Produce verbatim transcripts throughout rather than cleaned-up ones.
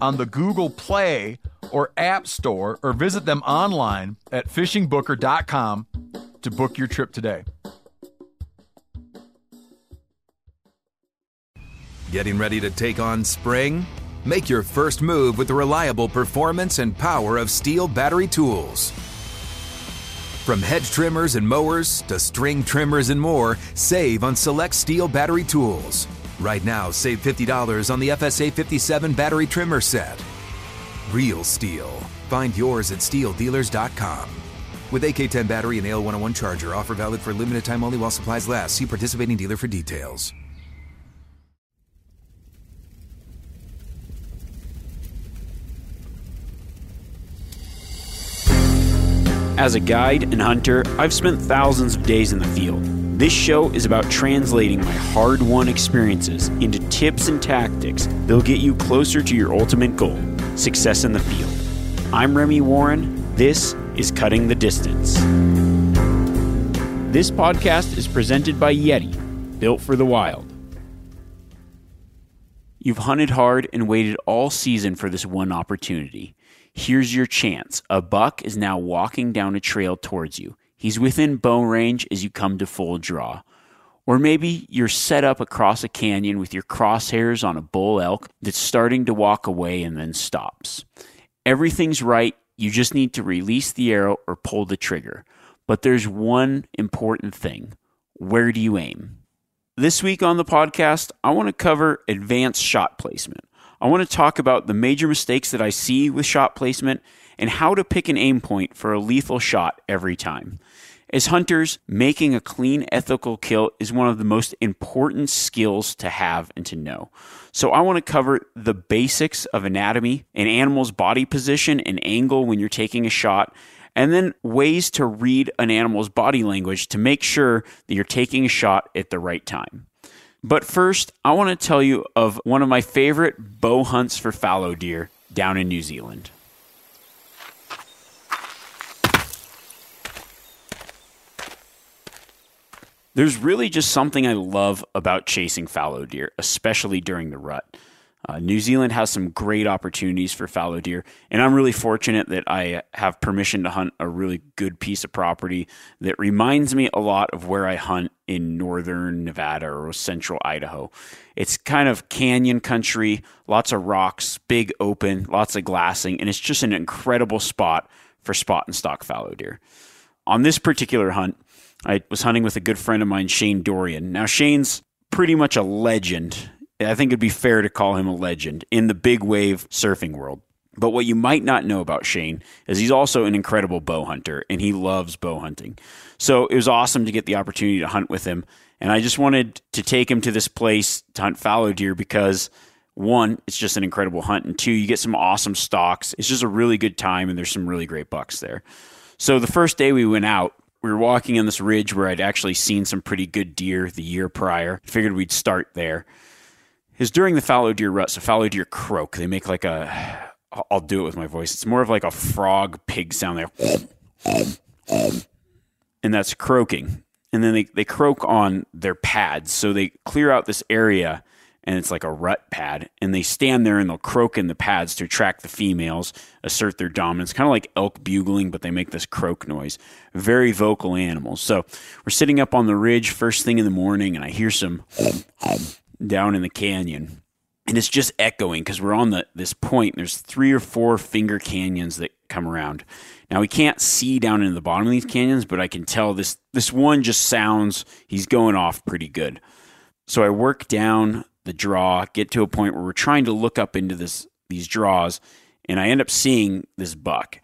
on the Google Play or App Store, or visit them online at fishing booker dot com to book your trip today. Getting ready to take on spring? Make your first move with the reliable performance and power of Steel battery tools. From hedge trimmers and mowers to string trimmers and more, save on select Steel battery tools. Right now, save fifty dollars on the F S A fifty-seven battery trimmer set. Real Steel. Find yours at steel dealers dot com. With A K ten battery and A L one oh one charger, offer valid for limited time only while supplies last. See participating dealer for details. As a guide and hunter, I've spent thousands of days in the field. This show is about translating my hard-won experiences into tips and tactics that'll get you closer to your ultimate goal, success in the field. I'm Remy Warren. This is Cutting the Distance. This podcast is presented by Yeti, built for the wild. You've hunted hard and waited all season for this one opportunity. Here's your chance. A buck is now walking down a trail towards you. He's within bow range as you come to full draw. Or maybe you're set up across a canyon with your crosshairs on a bull elk that's starting to walk away and then stops. Everything's right. You just need to release the arrow or pull the trigger. But there's one important thing. Where do you aim? This week on the podcast, I want to cover advanced shot placement. I want to talk about the major mistakes that I see with shot placement and how to pick an aim point for a lethal shot every time. As hunters, making a clean, ethical kill is one of the most important skills to have and to know. So I want to cover the basics of anatomy, an animal's body position and angle when you're taking a shot, and then ways to read an animal's body language to make sure that you're taking a shot at the right time. But first, I want to tell you of one of my favorite bow hunts for fallow deer down in New Zealand. There's really just something I love about chasing fallow deer, especially during the rut. Uh, New Zealand has some great opportunities for fallow deer, and I'm really fortunate that I have permission to hunt a really good piece of property that reminds me a lot of where I hunt in northern Nevada or central Idaho. It's kind of canyon country, lots of rocks, big open, lots of glassing, and it's just an incredible spot for spot and stock fallow deer. On this particular hunt, I was hunting with a good friend of mine, Shane Dorian. Now, Shane's pretty much a legend. I think it'd be fair to call him a legend in the big wave surfing world. But what you might not know about Shane is he's also an incredible bow hunter, and he loves bow hunting. So it was awesome to get the opportunity to hunt with him. And I just wanted to take him to this place to hunt fallow deer because, one, it's just an incredible hunt, and two, you get some awesome stalks. It's just a really good time, and there's some really great bucks there. So the first day we went out, we were walking on this ridge where I'd actually seen some pretty good deer the year prior. I figured we'd start there. Is during the fallow deer rut, so fallow deer croak. They make like a, I'll do it with my voice. It's more of like a frog pig sound. There, and that's croaking. And then they, they croak on their pads. So they clear out this area and it's like a rut pad. And they stand there and they'll croak in the pads to attract the females, assert their dominance. Kind of like elk bugling, but they make this croak noise. Very vocal animals. So we're sitting up on the ridge first thing in the morning and I hear some down in the canyon. And it's just echoing because we're on the this point. There's three or four finger canyons that come around. Now, we can't see down into the bottom of these canyons, but I can tell this this one just sounds, he's going off pretty good. So I work down the draw, get to a point where we're trying to look up into this these draws, and I end up seeing this buck.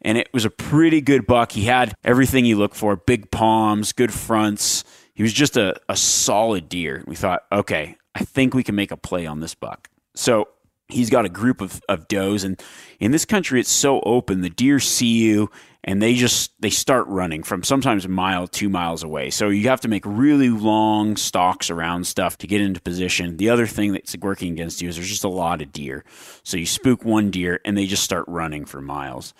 And it was a pretty good buck. He had everything you look for, big palms, good fronts. He was just a, a solid deer. We thought, okay, I think we can make a play on this buck. So he's got a group of, of does, and in this country, it's so open. The deer see you, and they just they start running from sometimes a mile, two miles away. So you have to make really long stalks around stuff to get into position. The other thing that's working against you is there's just a lot of deer. So you spook one deer, and they just start running for miles.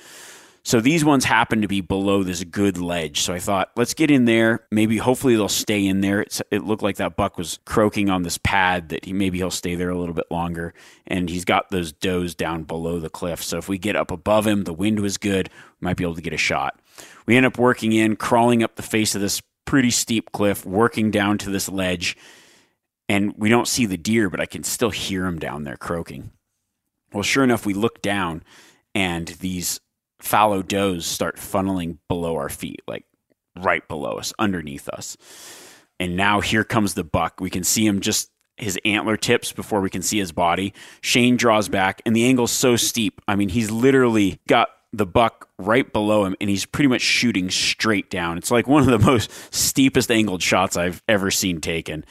So these ones happen to be below this good ledge. So I thought, let's get in there. Maybe hopefully they'll stay in there. It's, it looked like that buck was croaking on this pad that he maybe he'll stay there a little bit longer. And he's got those does down below the cliff. So if we get up above him, the wind was good, we might be able to get a shot. We end up working in, crawling up the face of this pretty steep cliff, working down to this ledge. And we don't see the deer, but I can still hear him down there croaking. Well, sure enough, we look down and these fallow does start funneling below our feet, like right below us, underneath us. And now here comes the buck. We can see him, just his antler tips before we can see his body. Shane draws back, and the angle's so steep. I mean, he's literally got the buck right below him, and he's pretty much shooting straight down. It's like one of the most steepest angled shots I've ever seen taken.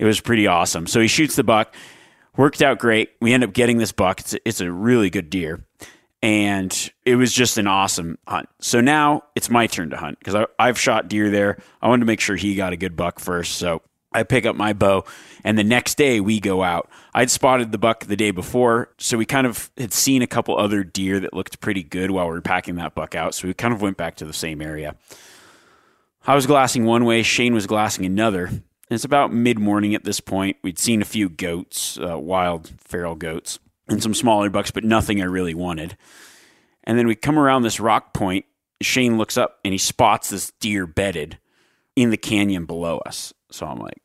It was pretty awesome. So he shoots the buck. Worked out great. We end up getting this buck. It's a, it's a really good deer. And it was just an awesome hunt. So now it's my turn to hunt because I've shot deer there. I wanted to make sure he got a good buck first. So I pick up my bow, and the next day we go out. I'd spotted the buck the day before, so we kind of had seen a couple other deer that looked pretty good while we were packing that buck out. So we kind of went back to the same area. I was glassing one way. Shane was glassing another. And it's about mid-morning at this point. We'd seen a few goats, uh, wild feral goats, and some smaller bucks, but nothing I really wanted. And then we come around this rock point. Shane looks up, and he spots this deer bedded in the canyon below us. So I'm like,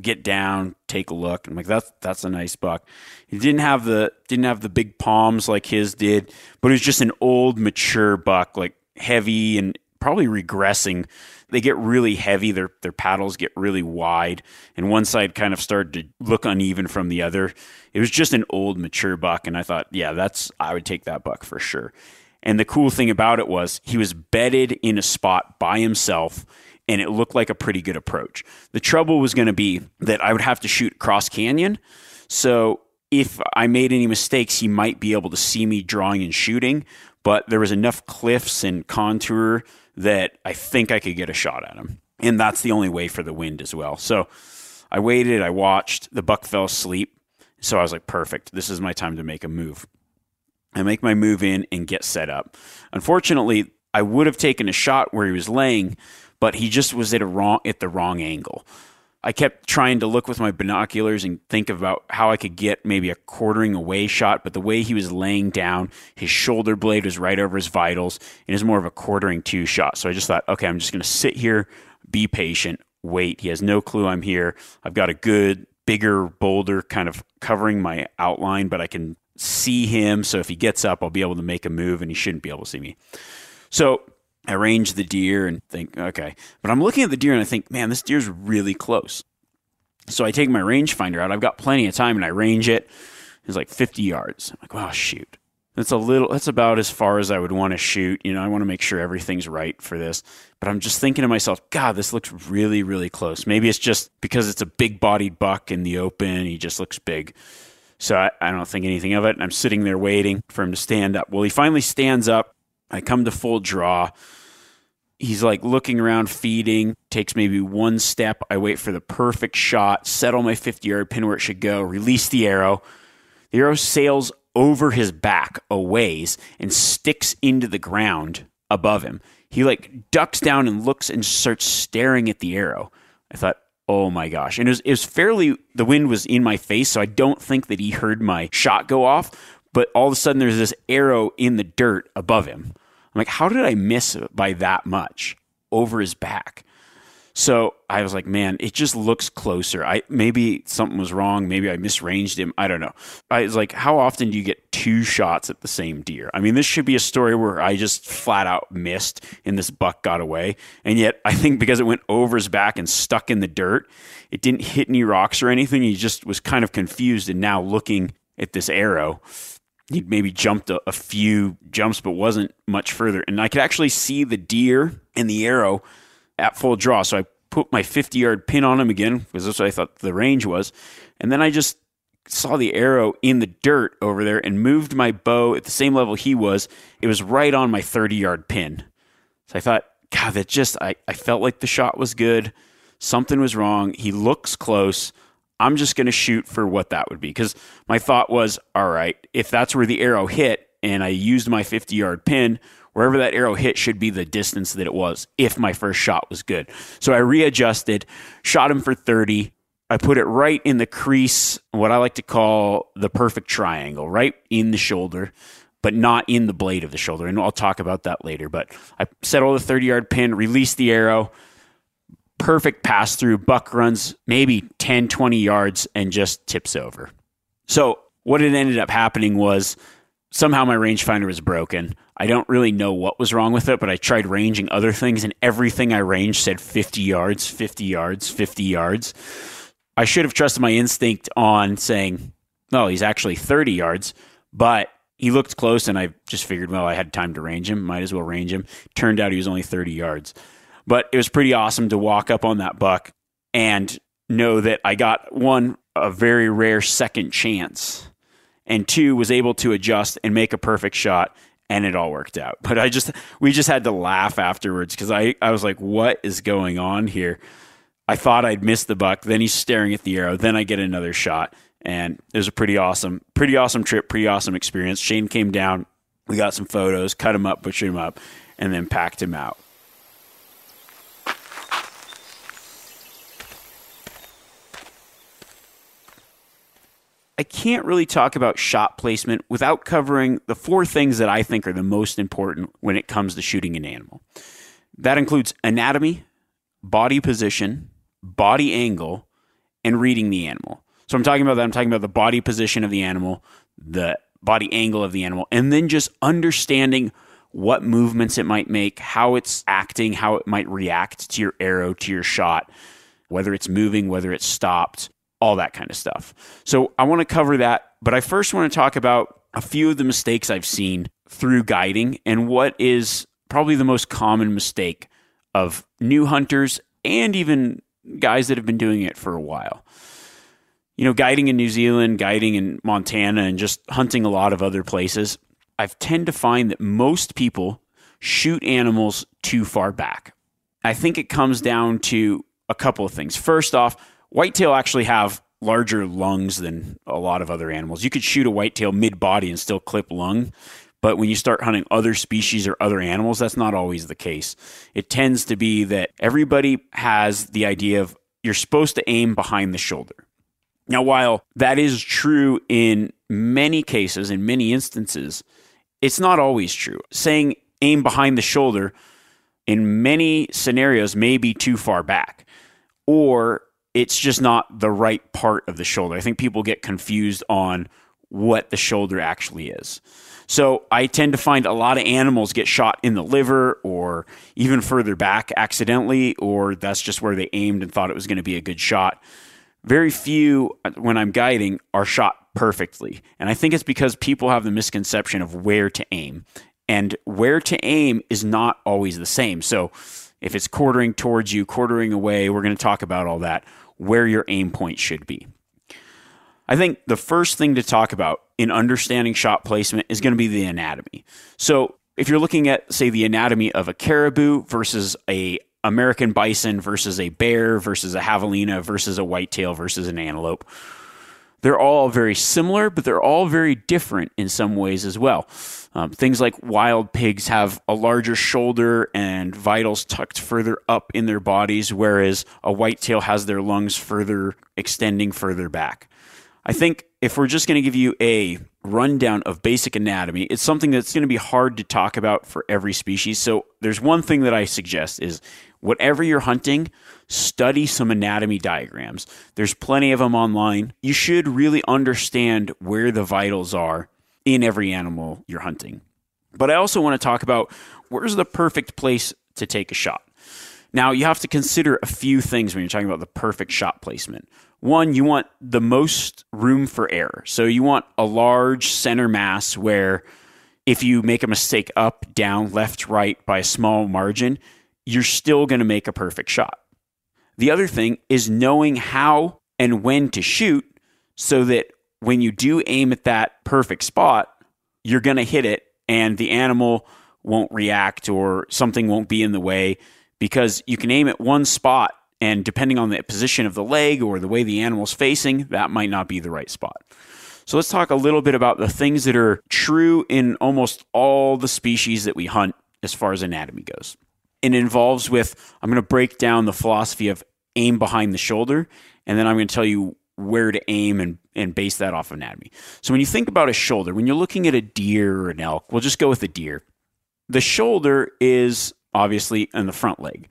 get down, take a look. I'm like, that's that's a nice buck. He didn't have the didn't have the big palms like his did, but it was just an old, mature buck, like heavy and probably regressing. They get really heavy. Their their paddles get really wide, and one side kind of started to look uneven from the other. It was just an old, mature buck, and I thought, yeah, that's I would take that buck for sure. And the cool thing about it was he was bedded in a spot by himself, and it looked like a pretty good approach. The trouble was going to be that I would have to shoot cross canyon, so if I made any mistakes, he might be able to see me drawing and shooting, but there was enough cliffs and contour that I think I could get a shot at him. And that's the only way for the wind as well. So I waited, I watched, the buck fell asleep. So I was like, perfect, this is my time to make a move. I make my move in and get set up. Unfortunately, I would have taken a shot where he was laying, but he just was at a wrong at the wrong angle. I kept trying to look with my binoculars and think about how I could get maybe a quartering away shot, but the way he was laying down, his shoulder blade was right over his vitals, and it was more of a quartering two shot. So I just thought, okay, I'm just going to sit here, be patient, wait. He has no clue I'm here. I've got a good, bigger boulder kind of covering my outline, but I can see him. So if he gets up, I'll be able to make a move, and he shouldn't be able to see me. So I range the deer and think, okay. But I'm looking at the deer and I think, man, this deer's really close. So I take my rangefinder out. I've got plenty of time, and I range it. It's like fifty yards. I'm like, wow, shoot. That's a little, that's about as far as I would want to shoot. You know, I want to make sure everything's right for this. But I'm just thinking to myself, God, this looks really, really close. Maybe it's just because it's a big-bodied buck in the open. He just looks big. So I, I don't think anything of it. And I'm sitting there waiting for him to stand up. Well, he finally stands up. I come to full draw. He's like looking around, feeding, takes maybe one step. I wait for the perfect shot, settle my fifty-yard pin where it should go, release the arrow. The arrow sails over his back a ways and sticks into the ground above him. He like ducks down and looks and starts staring at the arrow. I thought, oh my gosh. And it was, it was fairly, the wind was in my face, so I don't think that he heard my shot go off. But all of a sudden, there's this arrow in the dirt above him. I'm like, how did I miss by that much over his back? So I was like, man, it just looks closer. I maybe something was wrong. Maybe I misranged him. I don't know. I was like, how often do you get two shots at the same deer? I mean, this should be a story where I just flat out missed and this buck got away. And yet I think because it went over his back and stuck in the dirt, it didn't hit any rocks or anything. He just was kind of confused. And now looking at this arrow, he'd maybe jumped a, a few jumps, but wasn't much further. And I could actually see the deer and the arrow at full draw. So I put my fifty-yard pin on him again, because that's what I thought the range was. And then I just saw the arrow in the dirt over there and moved my bow at the same level he was. It was right on my thirty-yard pin. So I thought, God, that just, I, I felt like the shot was good. Something was wrong. He looks close. I'm just going to shoot for what that would be. Because my thought was, all right, if that's where the arrow hit and I used my fifty-yard pin, wherever that arrow hit should be the distance that it was if my first shot was good. So I readjusted, shot him for thirty. I put it right in the crease, what I like to call the perfect triangle, right in the shoulder, but not in the blade of the shoulder. And I'll talk about that later. But I settled the thirty-yard pin, released the arrow, perfect pass through. Buck runs maybe ten, twenty yards and just tips over. So what it ended up happening was somehow my rangefinder was broken. I don't really know what was wrong with it, but I tried ranging other things, and everything I ranged said fifty yards, fifty yards, fifty yards. I should have trusted my instinct on saying, no, he's actually thirty yards, but he looked close, and I just figured, well, I had time to range him. Might as well range him. Turned out he was only thirty yards. But it was pretty awesome to walk up on that buck and know that I got, one, a very rare second chance, and two, was able to adjust and make a perfect shot, and it all worked out. But I just, we just had to laugh afterwards because I, I was like, what is going on here? I thought I'd missed the buck. Then he's staring at the arrow. Then I get another shot, and it was a pretty awesome, pretty awesome trip, pretty awesome experience. Shane came down. We got some photos, cut him up, butchered him up, and then packed him out. I can't really talk about shot placement without covering the four things that I think are the most important when it comes to shooting an animal. That includes anatomy, body position, body angle, and reading the animal. So I'm talking about that. I'm talking about the body position of the animal, the body angle of the animal, and then just understanding what movements it might make, how it's acting, how it might react to your arrow, to your shot, whether it's moving, whether it's stopped, all that kind of stuff. So I want to cover that, but I first want to talk about a few of the mistakes I've seen through guiding and what is probably the most common mistake of new hunters and even guys that have been doing it for a while. You know, guiding in New Zealand, guiding in Montana, and just hunting a lot of other places, I've tend to find that most people shoot animals too far back. I think it comes down to a couple of things. First off, whitetail actually have larger lungs than a lot of other animals. You could shoot a whitetail mid-body and still clip lung, but when you start hunting other species or other animals, that's not always the case. It tends to be that everybody has the idea of you're supposed to aim behind the shoulder. Now, while that is true in many cases, in many instances, it's not always true. Saying aim behind the shoulder in many scenarios may be too far back, or it's just not the right part of the shoulder. I think people get confused on what the shoulder actually is. So I tend to find a lot of animals get shot in the liver or even further back accidentally, or that's just where they aimed and thought it was going to be a good shot. Very few, when I'm guiding, are shot perfectly. And I think it's because people have the misconception of where to aim. And where to aim is not always the same. So if it's quartering towards you, quartering away, we're going to talk about all that, where your aim point should be. I think the first thing to talk about in understanding shot placement is going to be the anatomy. So if you're looking at, say, the anatomy of a caribou versus a American bison versus a bear versus a javelina versus a whitetail versus an antelope, they're all very similar, but they're all very different in some ways as well. Um, things like wild pigs have a larger shoulder and vitals tucked further up in their bodies, whereas a whitetail has their lungs further extending further back. I think if we're just going to give you a rundown of basic anatomy, it's something that's going to be hard to talk about for every species. So there's one thing that I suggest is whatever you're hunting, study some anatomy diagrams. There's plenty of them online. You should really understand where the vitals are in every animal you're hunting. But I also want to talk about where's the perfect place to take a shot. Now, you have to consider a few things when you're talking about the perfect shot placement. One, you want the most room for error. So you want a large center mass where if you make a mistake up, down, left, right by a small margin, you're still going to make a perfect shot. The other thing is knowing how and when to shoot so that when you do aim at that perfect spot, you're going to hit it and the animal won't react or something won't be in the way, because you can aim at one spot and depending on the position of the leg or the way the animal's facing, that might not be the right spot. So let's talk a little bit about the things that are true in almost all the species that we hunt as far as anatomy goes. It involves with, I'm going to break down the philosophy of aim behind the shoulder, and then I'm going to tell you where to aim and, and base that off of anatomy. So when you think about a shoulder, when you're looking at a deer or an elk, we'll just go with a deer. The shoulder is obviously in the front leg.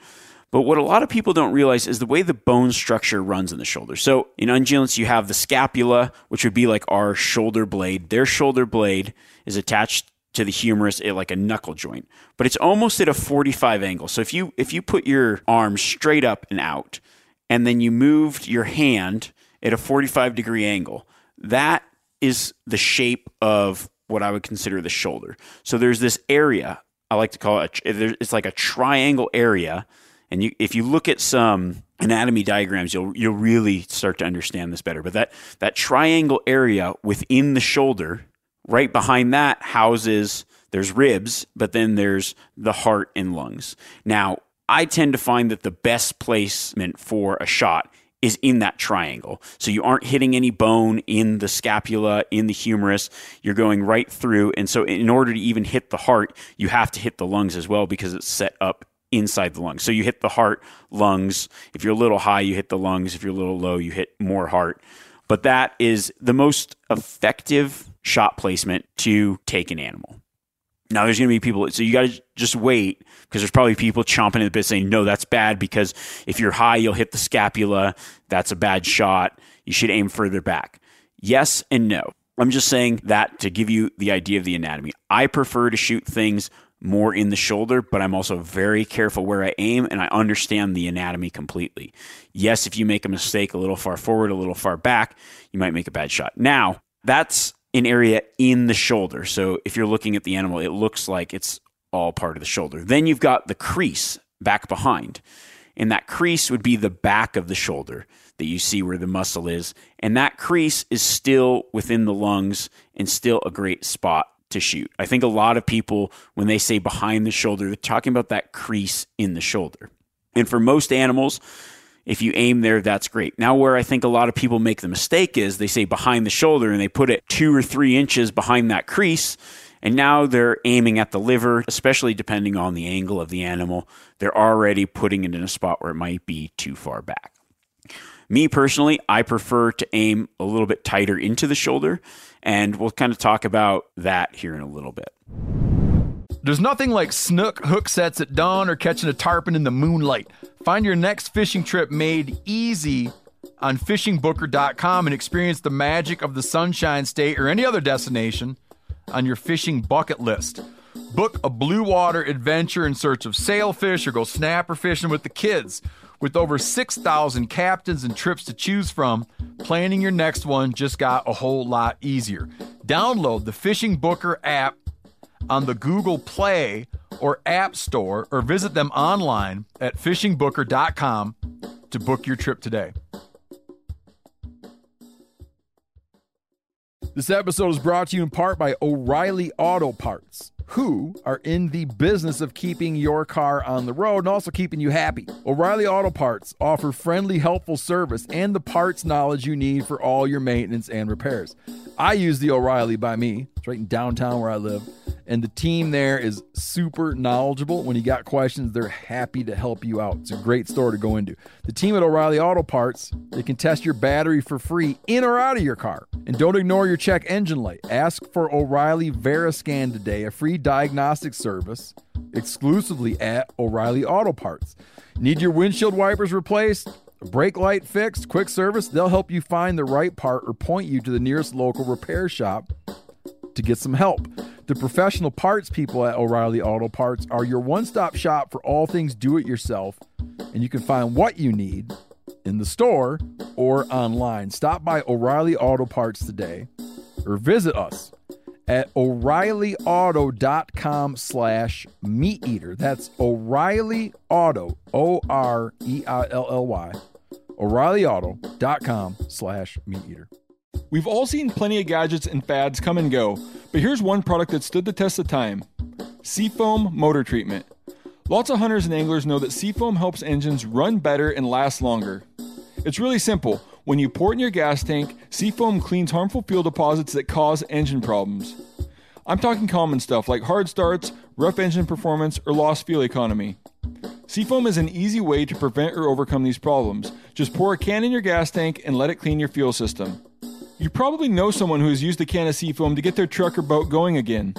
But what a lot of people don't realize is the way the bone structure runs in the shoulder. So in ungulates, you have the scapula, which would be like our shoulder blade. Their shoulder blade is attached to the humerus at like a knuckle joint, but it's almost at a forty-five angle. So if you if you put your arm straight up and out, and then you moved your hand at a forty-five degree angle, that is the shape of what I would consider the shoulder. So there's this area, I like to call it, a, it's like a triangle area. And you, if you look at some anatomy diagrams, you'll you'll really start to understand this better. But that, that triangle area within the shoulder, right behind that houses, there's ribs, but then there's the heart and lungs. Now, I tend to find that the best placement for a shot is in that triangle. So you aren't hitting any bone in the scapula, in the humerus. You're going right through. And so in order to even hit the heart, you have to hit the lungs as well because it's set up inside the lungs. So you hit the heart, lungs. If you're a little high, you hit the lungs. If you're a little low, you hit more heart. But that is the most effective shot placement to take an animal. Now there's going to be people, so you got to just wait, because there's probably people chomping at the bit saying, no, that's bad because if you're high, you'll hit the scapula. That's a bad shot. You should aim further back. Yes and no. I'm just saying that to give you the idea of the anatomy. I prefer to shoot things more in the shoulder, but I'm also very careful where I aim and I understand the anatomy completely. Yes, if you make a mistake a little far forward, a little far back, you might make a bad shot. Now, that's an area in the shoulder. So if you're looking at the animal, it looks like it's all part of the shoulder. Then you've got the crease back behind. And that crease would be the back of the shoulder that you see where the muscle is. And that crease is still within the lungs and still a great spot to shoot. I think a lot of people, when they say behind the shoulder, they're talking about that crease in the shoulder. And for most animals, if you aim there, that's great. Now, where I think a lot of people make the mistake is they say behind the shoulder and they put it two or three inches behind that crease. And now they're aiming at the liver, especially depending on the angle of the animal. They're already putting it in a spot where it might be too far back. Me personally, I prefer to aim a little bit tighter into the shoulder, and we'll kind of talk about that here in a little bit. There's nothing like snook hook sets at dawn or catching a tarpon in the moonlight. Find your next fishing trip made easy on fishing booker dot com and experience the magic of the Sunshine State or any other destination on your fishing bucket list. Book a blue water adventure in search of sailfish or go snapper fishing with the kids. With over six thousand captains and trips to choose from, planning your next one just got a whole lot easier. Download the Fishing Booker app on the Google Play or App Store, or visit them online at fishing booker dot com to book your trip today. This episode is brought to you in part by O'Reilly Auto Parts, who are in the business of keeping your car on the road and also keeping you happy. O'Reilly Auto Parts offer friendly, helpful service and the parts knowledge you need for all your maintenance and repairs. I use the O'Reilly by me. It's right in downtown where I live. And the team there is super knowledgeable. When you got questions, they're happy to help you out. It's a great store to go into. The team at O'Reilly Auto Parts, they can test your battery for free in or out of your car. And don't ignore your check engine light. Ask for O'Reilly Veriscan today, a free diagnostic service exclusively at O'Reilly Auto Parts. Need your windshield wipers replaced? Brake light fixed? Quick service? They'll help you find the right part or point you to the nearest local repair shop to get some help. The professional parts people at O'Reilly Auto Parts are your one-stop shop for all things do-it-yourself, and you can find what you need in the store or online. Stop by O'Reilly Auto Parts today or visit us at O'Reilly Auto dot com slash meat eater. That's O'Reilly Auto, O R E I L L Y, O'Reilly Auto dot com slash meat eater. We've all seen plenty of gadgets and fads come and go, but here's one product that stood the test of time. Seafoam motor treatment. Lots of hunters and anglers know that Seafoam helps engines run better and last longer. It's really simple. When you pour it in your gas tank, Seafoam cleans harmful fuel deposits that cause engine problems. I'm talking common stuff like hard starts, rough engine performance, or lost fuel economy. Seafoam is an easy way to prevent or overcome these problems. Just pour a can in your gas tank and let it clean your fuel system. You probably know someone who has used a can of Seafoam to get their truck or boat going again.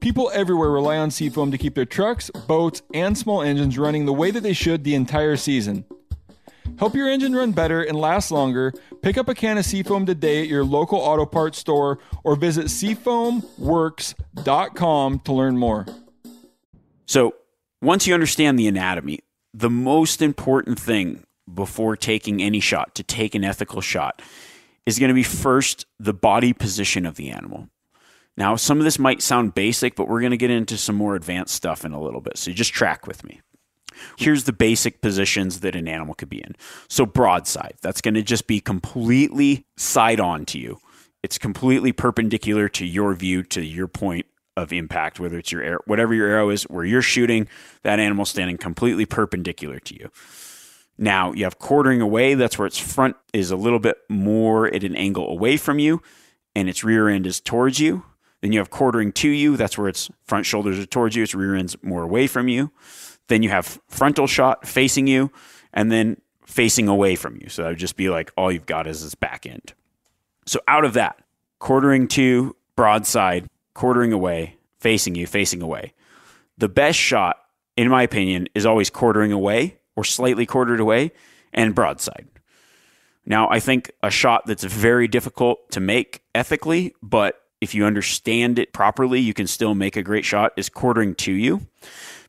People everywhere rely on Seafoam to keep their trucks, boats, and small engines running the way that they should the entire season. Help your engine run better and last longer. Pick up a can of Seafoam today at your local auto parts store or visit Seafoam Works dot com to learn more. So, once you understand the anatomy, the most important thing before taking any shot, to take an ethical shot, is going to be first the body position of the animal. Now, some of this might sound basic, but we're going to get into some more advanced stuff in a little bit. So just track with me. Here's the basic positions that an animal could be in. So broadside, that's going to just be completely side on to you. It's completely perpendicular to your view, to your point of impact, whether it's your arrow, whatever your arrow is, where you're shooting, that animal's standing completely perpendicular to you. Now, you have quartering away. That's where its front is a little bit more at an angle away from you, and its rear end is towards you. Then you have quartering to you. That's where its front shoulders are towards you. Its rear end's more away from you. Then you have frontal shot facing you, and then facing away from you. So that would just be like all you've got is its back end. So out of that, quartering to, broadside, quartering away, facing you, facing away. The best shot, in my opinion, is always quartering away, or slightly quartered away, and broadside. Now, I think a shot that's very difficult to make ethically, but if you understand it properly, you can still make a great shot, is quartering to you.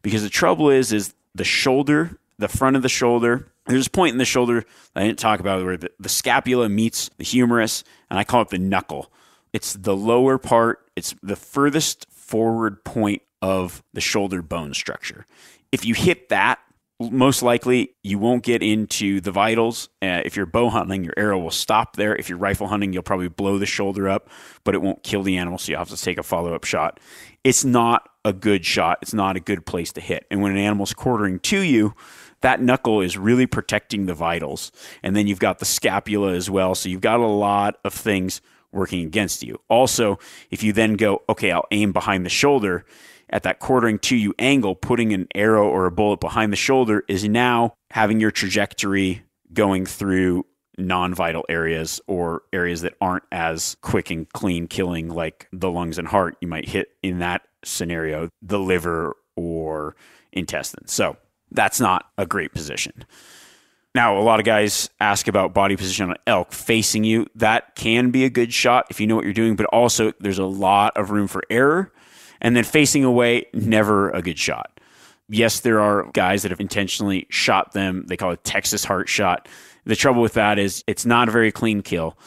Because the trouble is, is the shoulder, the front of the shoulder, there's a point in the shoulder I didn't talk about where the, the scapula meets the humerus, and I call it the knuckle. It's the lower part, it's the furthest forward point of the shoulder bone structure. If you hit that, most likely, you won't get into the vitals. Uh, if you're bow hunting, your arrow will stop there. If you're rifle hunting, you'll probably blow the shoulder up, but it won't kill the animal, so you'll have to take a follow-up shot. It's not a good shot. It's not a good place to hit. And when an animal's quartering to you, that knuckle is really protecting the vitals. And then you've got the scapula as well, so you've got a lot of things working against you. Also, if you then go, okay, I'll aim behind the shoulder, at that quartering to you angle, putting an arrow or a bullet behind the shoulder is now having your trajectory going through non-vital areas or areas that aren't as quick and clean killing, like the lungs and heart. You might hit, in that scenario, the liver or intestines. So that's not a great position. Now, a lot of guys ask about body position on elk facing you. That can be a good shot if you know what you're doing, but also there's a lot of room for error. And then facing away, never a good shot. Yes, there are guys that have intentionally shot them. They call it Texas heart shot. The trouble with that is it's not a very clean kill.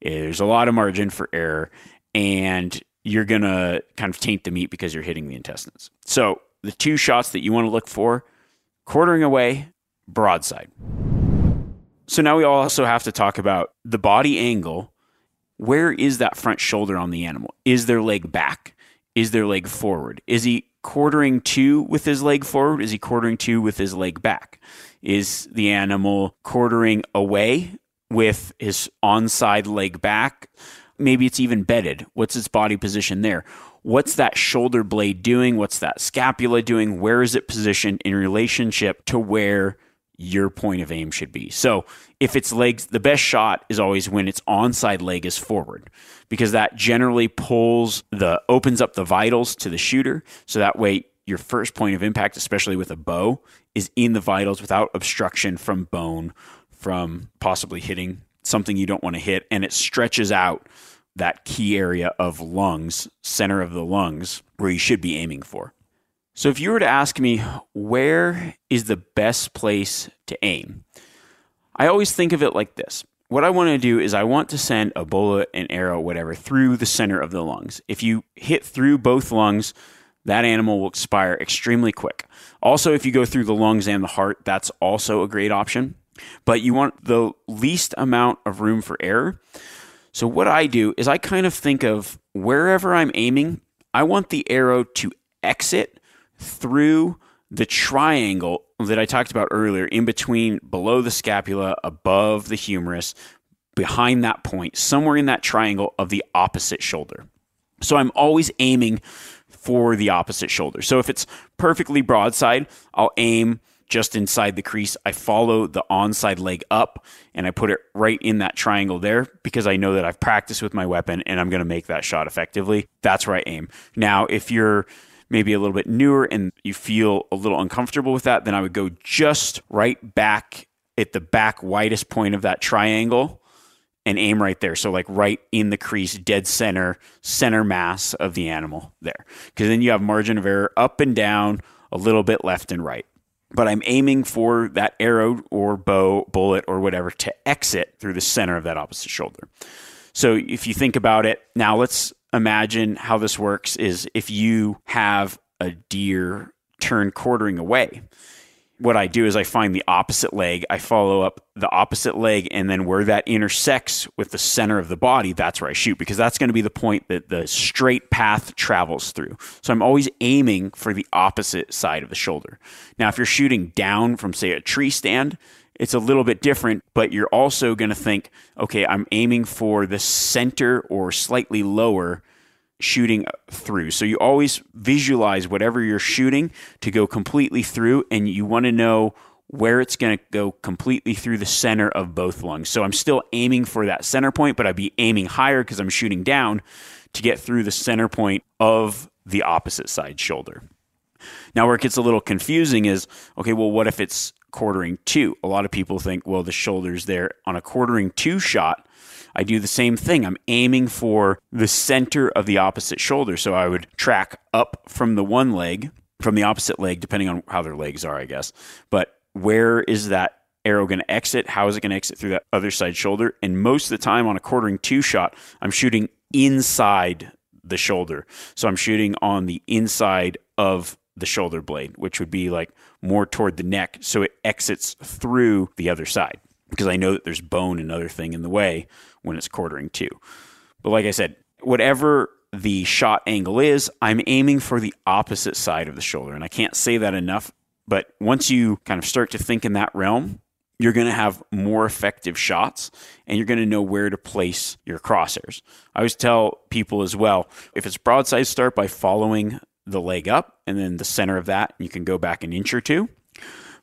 There's a lot of margin for error, and you're going to kind of taint the meat because you're hitting the intestines. So the two shots that you want to look for, quartering away, broadside. So now we also have to talk about the body angle. Where is that front shoulder on the animal? Is their leg back? Is their leg forward? Is he quartering to with his leg forward? Is he quartering to with his leg back? Is the animal quartering away with his onside leg back? Maybe it's even bedded. What's its body position there? What's that shoulder blade doing? What's that scapula doing? Where is it positioned in relationship to where your point of aim should be? So if it's legs, the best shot is always when its onside leg is forward, because that generally pulls the, opens up the vitals to the shooter. So that way your first point of impact, especially with a bow, is in the vitals without obstruction from bone, from possibly hitting something you don't want to hit. And it stretches out that key area of lungs, center of the lungs, where you should be aiming for. So if you were to ask me, where is the best place to aim? I always think of it like this. What I want to do is I want to send a bullet, an arrow, whatever, through the center of the lungs. If you hit through both lungs, that animal will expire extremely quick. Also, if you go through the lungs and the heart, that's also a great option. But you want the least amount of room for error. So what I do is I kind of think of wherever I'm aiming, I want the arrow to exit through the triangle that I talked about earlier, in between, below the scapula, above the humerus, behind that point, somewhere in that triangle of the opposite shoulder. So I'm always aiming for the opposite shoulder. So if it's perfectly broadside, I'll aim just inside the crease. I follow the onside leg up and I put it right in that triangle there, because I know that I've practiced with my weapon and I'm going to make that shot effectively. That's where I aim. Now, if you're maybe a little bit newer and you feel a little uncomfortable with that, then I would go just right back at the back widest point of that triangle and aim right there. So like right in the crease, dead center, center mass of the animal there. Because then you have margin of error up and down, a little bit left and right. But I'm aiming for that arrow or bow, bullet or whatever to exit through the center of that opposite shoulder. So if you think about it, now let's imagine how this works is if you have a deer turn quartering away. What I do is I find the opposite leg, I follow up the opposite leg, and then where that intersects with the center of the body, that's where I shoot, because that's going to be the point that the straight path travels through. So I'm always aiming for the opposite side of the shoulder. Now, if you're shooting down from, say, a tree stand, it's a little bit different, but you're also going to think, okay, I'm aiming for the center or slightly lower shooting through. So you always visualize whatever you're shooting to go completely through, and you want to know where it's going to go completely through the center of both lungs. So I'm still aiming for that center point, but I'd be aiming higher because I'm shooting down to get through the center point of the opposite side shoulder. Now, where it gets a little confusing is, okay, well, what if it's quartering two? A lot of people think, well, the shoulder's there on a quartering two shot. I do the same thing. I'm aiming for the center of the opposite shoulder. So I would track up from the one leg, from the opposite leg, depending on how their legs are, I guess. But where is that arrow going to exit? How is it going to exit through that other side shoulder? And most of the time on a quartering two shot, I'm shooting inside the shoulder. So I'm shooting on the inside of the shoulder blade, which would be like more toward the neck. So it exits through the other side, because I know that there's bone and other thing in the way when it's quartering two. But like I said, whatever the shot angle is, I'm aiming for the opposite side of the shoulder. And I can't say that enough, but once you kind of start to think in that realm, you're going to have more effective shots and you're going to know where to place your crosshairs. I always tell people as well, if it's broadside, start by following the leg up and then the center of that, you can go back an inch or two.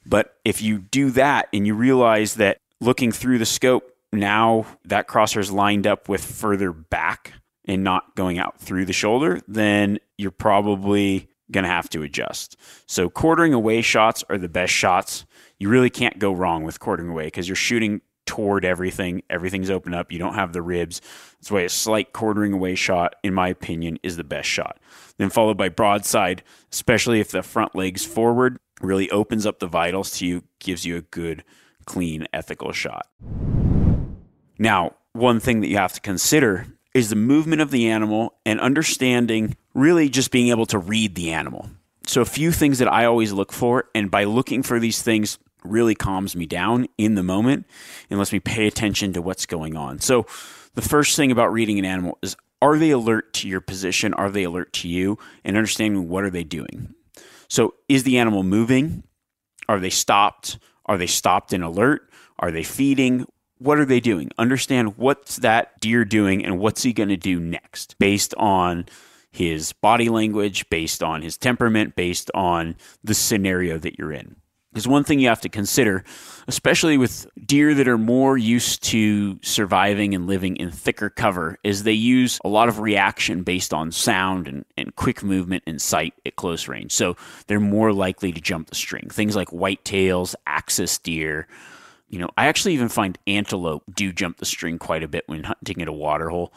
But if you do that and you realize that looking through the scope, now that crosshair's lined up with further back and not going out through the shoulder, then you're probably going to have to adjust. So quartering away shots are the best shots. You really can't go wrong with quartering away because you're shooting toward everything. Everything's open up. You don't have the ribs. That's why a slight quartering away shot, in my opinion, is the best shot. Then followed by broadside, especially if the front leg's forward, really opens up the vitals to you, gives you a good, clean, ethical shot. Now, one thing that you have to consider is the movement of the animal and understanding, really just being able to read the animal. So a few things that I always look for, and by looking for these things really calms me down in the moment and lets me pay attention to what's going on. So the first thing about reading an animal is, are they alert to your position? Are they alert to you? And understanding what are they doing? So is the animal moving? Are they stopped? Are they stopped and alert? Are they feeding? what are they doing? Understand what's that deer doing and what's he going to do next based on his body language, based on his temperament, based on the scenario that you're in. Because one thing you have to consider, especially with deer that are more used to surviving and living in thicker cover, is they use a lot of reaction based on sound and, and quick movement and sight at close range. So they're more likely to jump the string. Things like whitetails, axis deer. You know, I actually even find antelope do jump the string quite a bit when hunting at a water hole,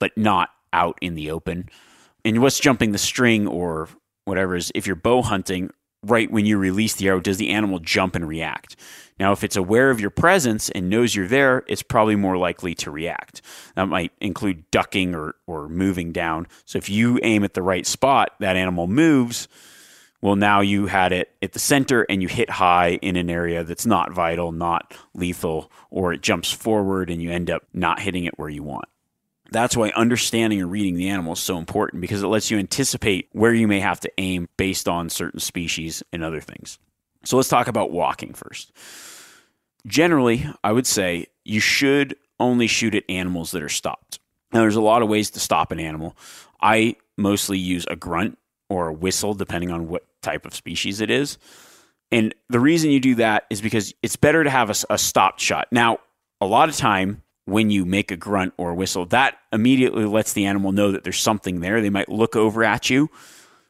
but not out in the open. And what's jumping the string or whatever is if you're bow hunting, right when you release the arrow, does the animal jump and react? Now, if it's aware of your presence and knows you're there, it's probably more likely to react. That might include ducking or, or moving down. So if you aim at the right spot, that animal moves. Well, now you had it at the center and you hit high in an area that's not vital, not lethal, or it jumps forward and you end up not hitting it where you want. That's why understanding and reading the animal is so important, because it lets you anticipate where you may have to aim based on certain species and other things. So let's talk about walking first. Generally, I would say you should only shoot at animals that are stopped. Now, there's a lot of ways to stop an animal. I mostly use a grunt or a whistle, depending on what type of species it is. And the reason you do that is because it's better to have a, a stopped shot. Now, a lot of time, when you make a grunt or whistle, that immediately lets the animal know that there's something there. They might look over at you.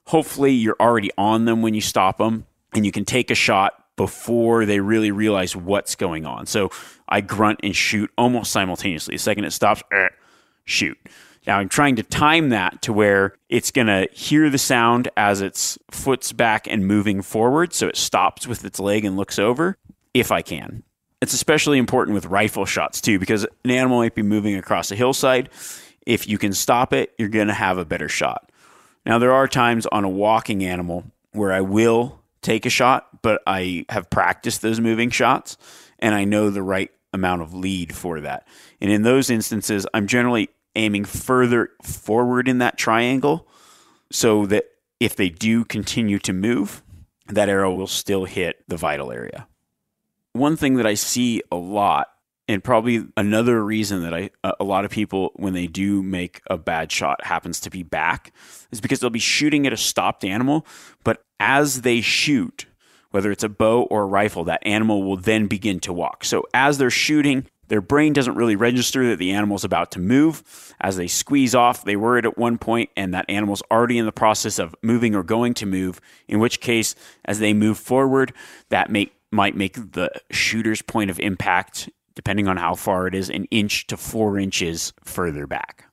Hopefully, you're already on them when you stop them, and you can take a shot before they really realize what's going on. So I grunt and shoot almost simultaneously. The second it stops, er, shoot. Now, I'm trying to time that to where it's going to hear the sound as its foot's back and moving forward, so it stops with its leg and looks over, if I can. It's especially important with rifle shots too, because an animal might be moving across a hillside. If you can stop it, you're going to have a better shot. Now, there are times on a walking animal where I will take a shot, but I have practiced those moving shots and I know the right amount of lead for that. And in those instances, I'm generally aiming further forward in that triangle so that if they do continue to move, that arrow will still hit the vital area. One thing that I see a lot, and probably another reason that I a lot of people, when they do make a bad shot, happens to be back, is because they'll be shooting at a stopped animal, but as they shoot, whether it's a bow or a rifle, that animal will then begin to walk. So as they're shooting, their brain doesn't really register that the animal's about to move. As they squeeze off, they were at one point, and that animal's already in the process of moving or going to move, in which case, as they move forward, that make might make the shooter's point of impact, depending on how far it is, an inch to four inches further back.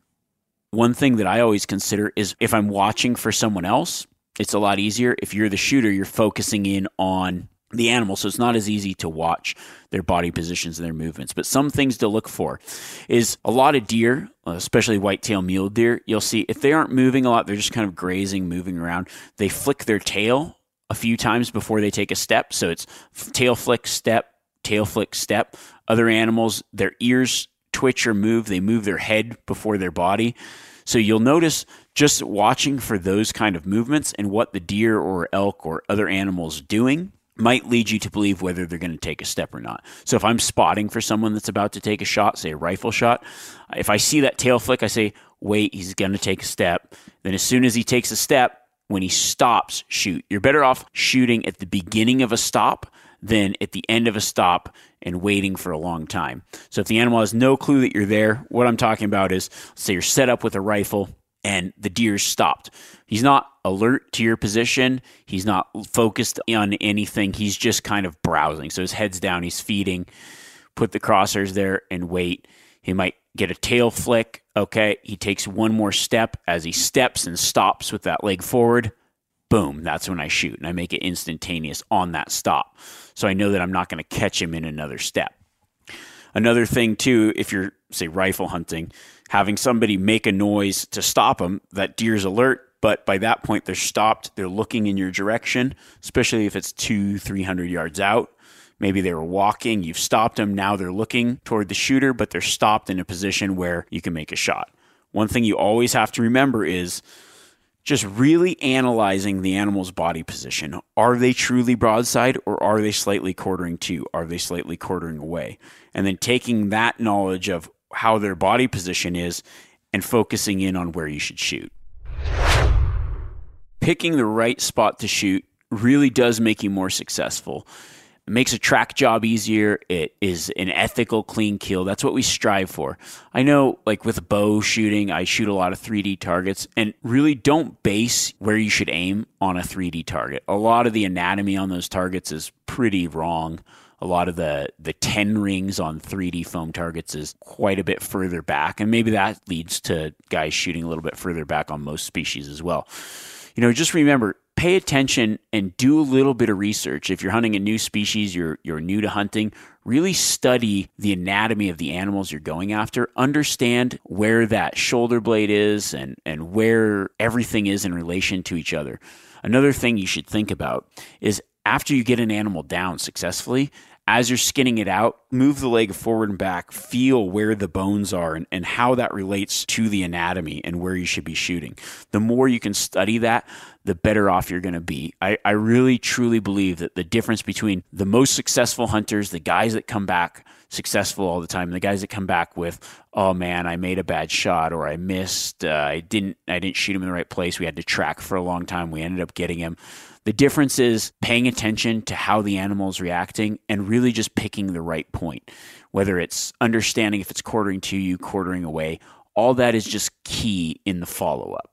One thing that I always consider is if I'm watching for someone else, it's a lot easier. If you're the shooter, you're focusing in on the animal, so it's not as easy to watch their body positions and their movements. But some things to look for is a lot of deer, especially whitetail mule deer, you'll see if they aren't moving a lot, they're just kind of grazing, moving around, they flick their tail a few times before they take a step. So it's tail flick, step, tail flick, step. Other animals, their ears twitch or move. They move their head before their body. So you'll notice just watching for those kind of movements and what the deer or elk or other animals doing might lead you to believe whether they're going to take a step or not. So if I'm spotting for someone that's about to take a shot, say a rifle shot, if I see that tail flick, I say, wait, he's going to take a step. Then as soon as he takes a step, when he stops, shoot. You're better off shooting at the beginning of a stop than at the end of a stop and waiting for a long time. So if the animal has no clue that you're there, what I'm talking about is, say you're set up with a rifle and the deer's stopped. He's not alert to your position. He's not focused on anything. He's just kind of browsing. So his head's down, he's feeding. Put the crosshairs there and wait. He might get a tail flick. Okay, he takes one more step. As he steps and stops with that leg forward, boom, that's when I shoot. And I make it instantaneous on that stop. So I know that I'm not going to catch him in another step. Another thing too, if you're, say, rifle hunting, having somebody make a noise to stop him, that deer's alert. But by that point, they're stopped. They're looking in your direction, especially if it's two, three hundred yards out. Maybe they were walking, you've stopped them, now they're looking toward the shooter, but they're stopped in a position where you can make a shot. One thing you always have to remember is just really analyzing the animal's body position. Are they truly broadside, or are they slightly quartering to? Are they slightly quartering away? And then taking that knowledge of how their body position is and focusing in on where you should shoot. Picking the right spot to shoot really does make you more successful. It makes a track job easier. It is an ethical, clean kill. That's what we strive for. I know, like with bow shooting, I shoot a lot of three D targets, and really don't base where you should aim on a three D target. A lot of the anatomy on those targets is pretty wrong. A lot of the, the ten rings on three D foam targets is quite a bit further back, and maybe that leads to guys shooting a little bit further back on most species as well. You know, just remember, pay attention and do a little bit of research. If you're hunting a new species, you're you're new to hunting, really study the anatomy of the animals you're going after. Understand where that shoulder blade is and, and where everything is in relation to each other. Another thing you should think about is after you get an animal down successfully, as you're skinning it out, move the leg forward and back, feel where the bones are and, and how that relates to the anatomy and where you should be shooting. The more you can study that, the better off you're going to be. I, I really, truly believe that the difference between the most successful hunters, the guys that come back successful all the time, and the guys that come back with, oh man, I made a bad shot, or I missed, uh, I didn't, I didn't shoot him in the right place. We had to track for a long time. We ended up getting him. The difference is paying attention to how the animal's reacting and really just picking the right point, whether it's understanding if it's quartering to you, quartering away. All that is just key in the follow-up.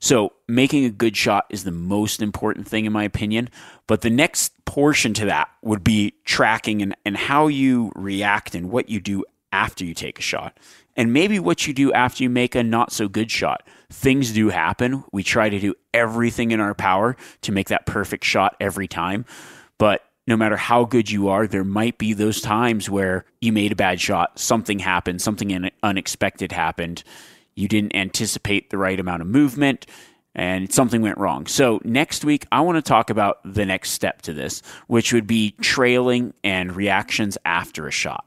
So making a good shot is the most important thing, in my opinion. But the next portion to that would be tracking and, and how you react and what you do after you take a shot. And maybe what you do after you make a not-so-good shot. Things do happen. We try to do everything in our power to make that perfect shot every time. But no matter how good you are, there might be those times where you made a bad shot, something happened, something unexpected happened, you didn't anticipate the right amount of movement, and something went wrong. So next week, I want to talk about the next step to this, which would be trailing and reactions after a shot.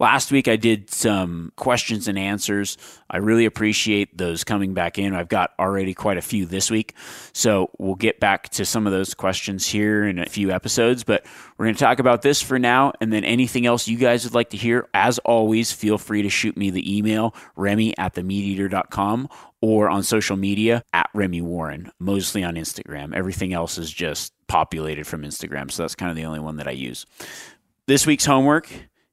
Last week, I did some questions and answers. I really appreciate those coming back in. I've got already quite a few this week, so we'll get back to some of those questions here in a few episodes, but we're going to talk about this for now, and then anything else you guys would like to hear, as always, feel free to shoot me the email, remy at the meat eater dot com, or on social media, at Remy Warren, mostly on Instagram. Everything else is just populated from Instagram, so that's kind of the only one that I use. This week's homework: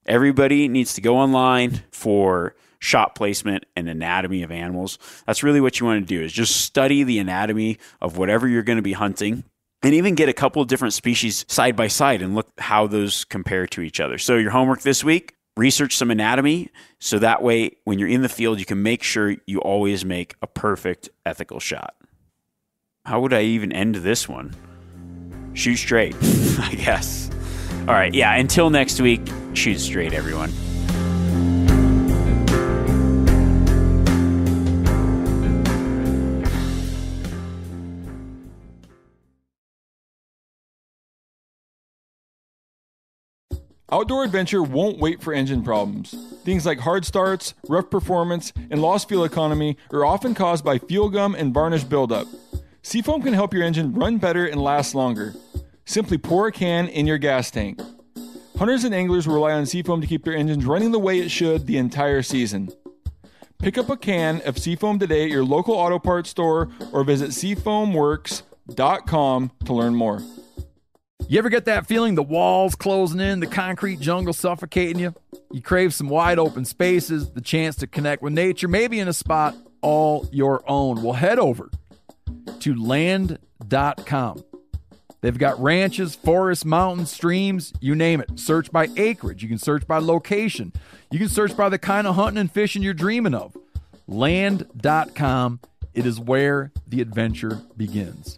everybody needs to go online for shot placement and anatomy of animals. That's really what you want to do, is just study the anatomy of whatever you're going to be hunting, and even get a couple of different species side by side and look how those compare to each other. So your homework this week, research some anatomy. So that way, when you're in the field, you can make sure you always make a perfect ethical shot. How would I even end this one? Shoot straight, I guess. All right. Yeah. Until next week, shoot straight, everyone. Outdoor adventure won't wait for engine problems. Things like hard starts, rough performance, and lost fuel economy are often caused by fuel gum and varnish buildup. Seafoam can help your engine run better and last longer. Simply pour a can in your gas tank. Hunters and anglers rely on Seafoam to keep their engines running the way it should the entire season. Pick up a can of Seafoam today at your local auto parts store or visit seafoam works dot com to learn more. You ever get that feeling the walls closing in, the concrete jungle suffocating you? You crave some wide open spaces, the chance to connect with nature, maybe in a spot all your own. Well, head over to land dot com. They've got ranches, forests, mountains, streams, you name it. Search by acreage. You can search by location. You can search by the kind of hunting and fishing you're dreaming of. land dot com. It is where the adventure begins.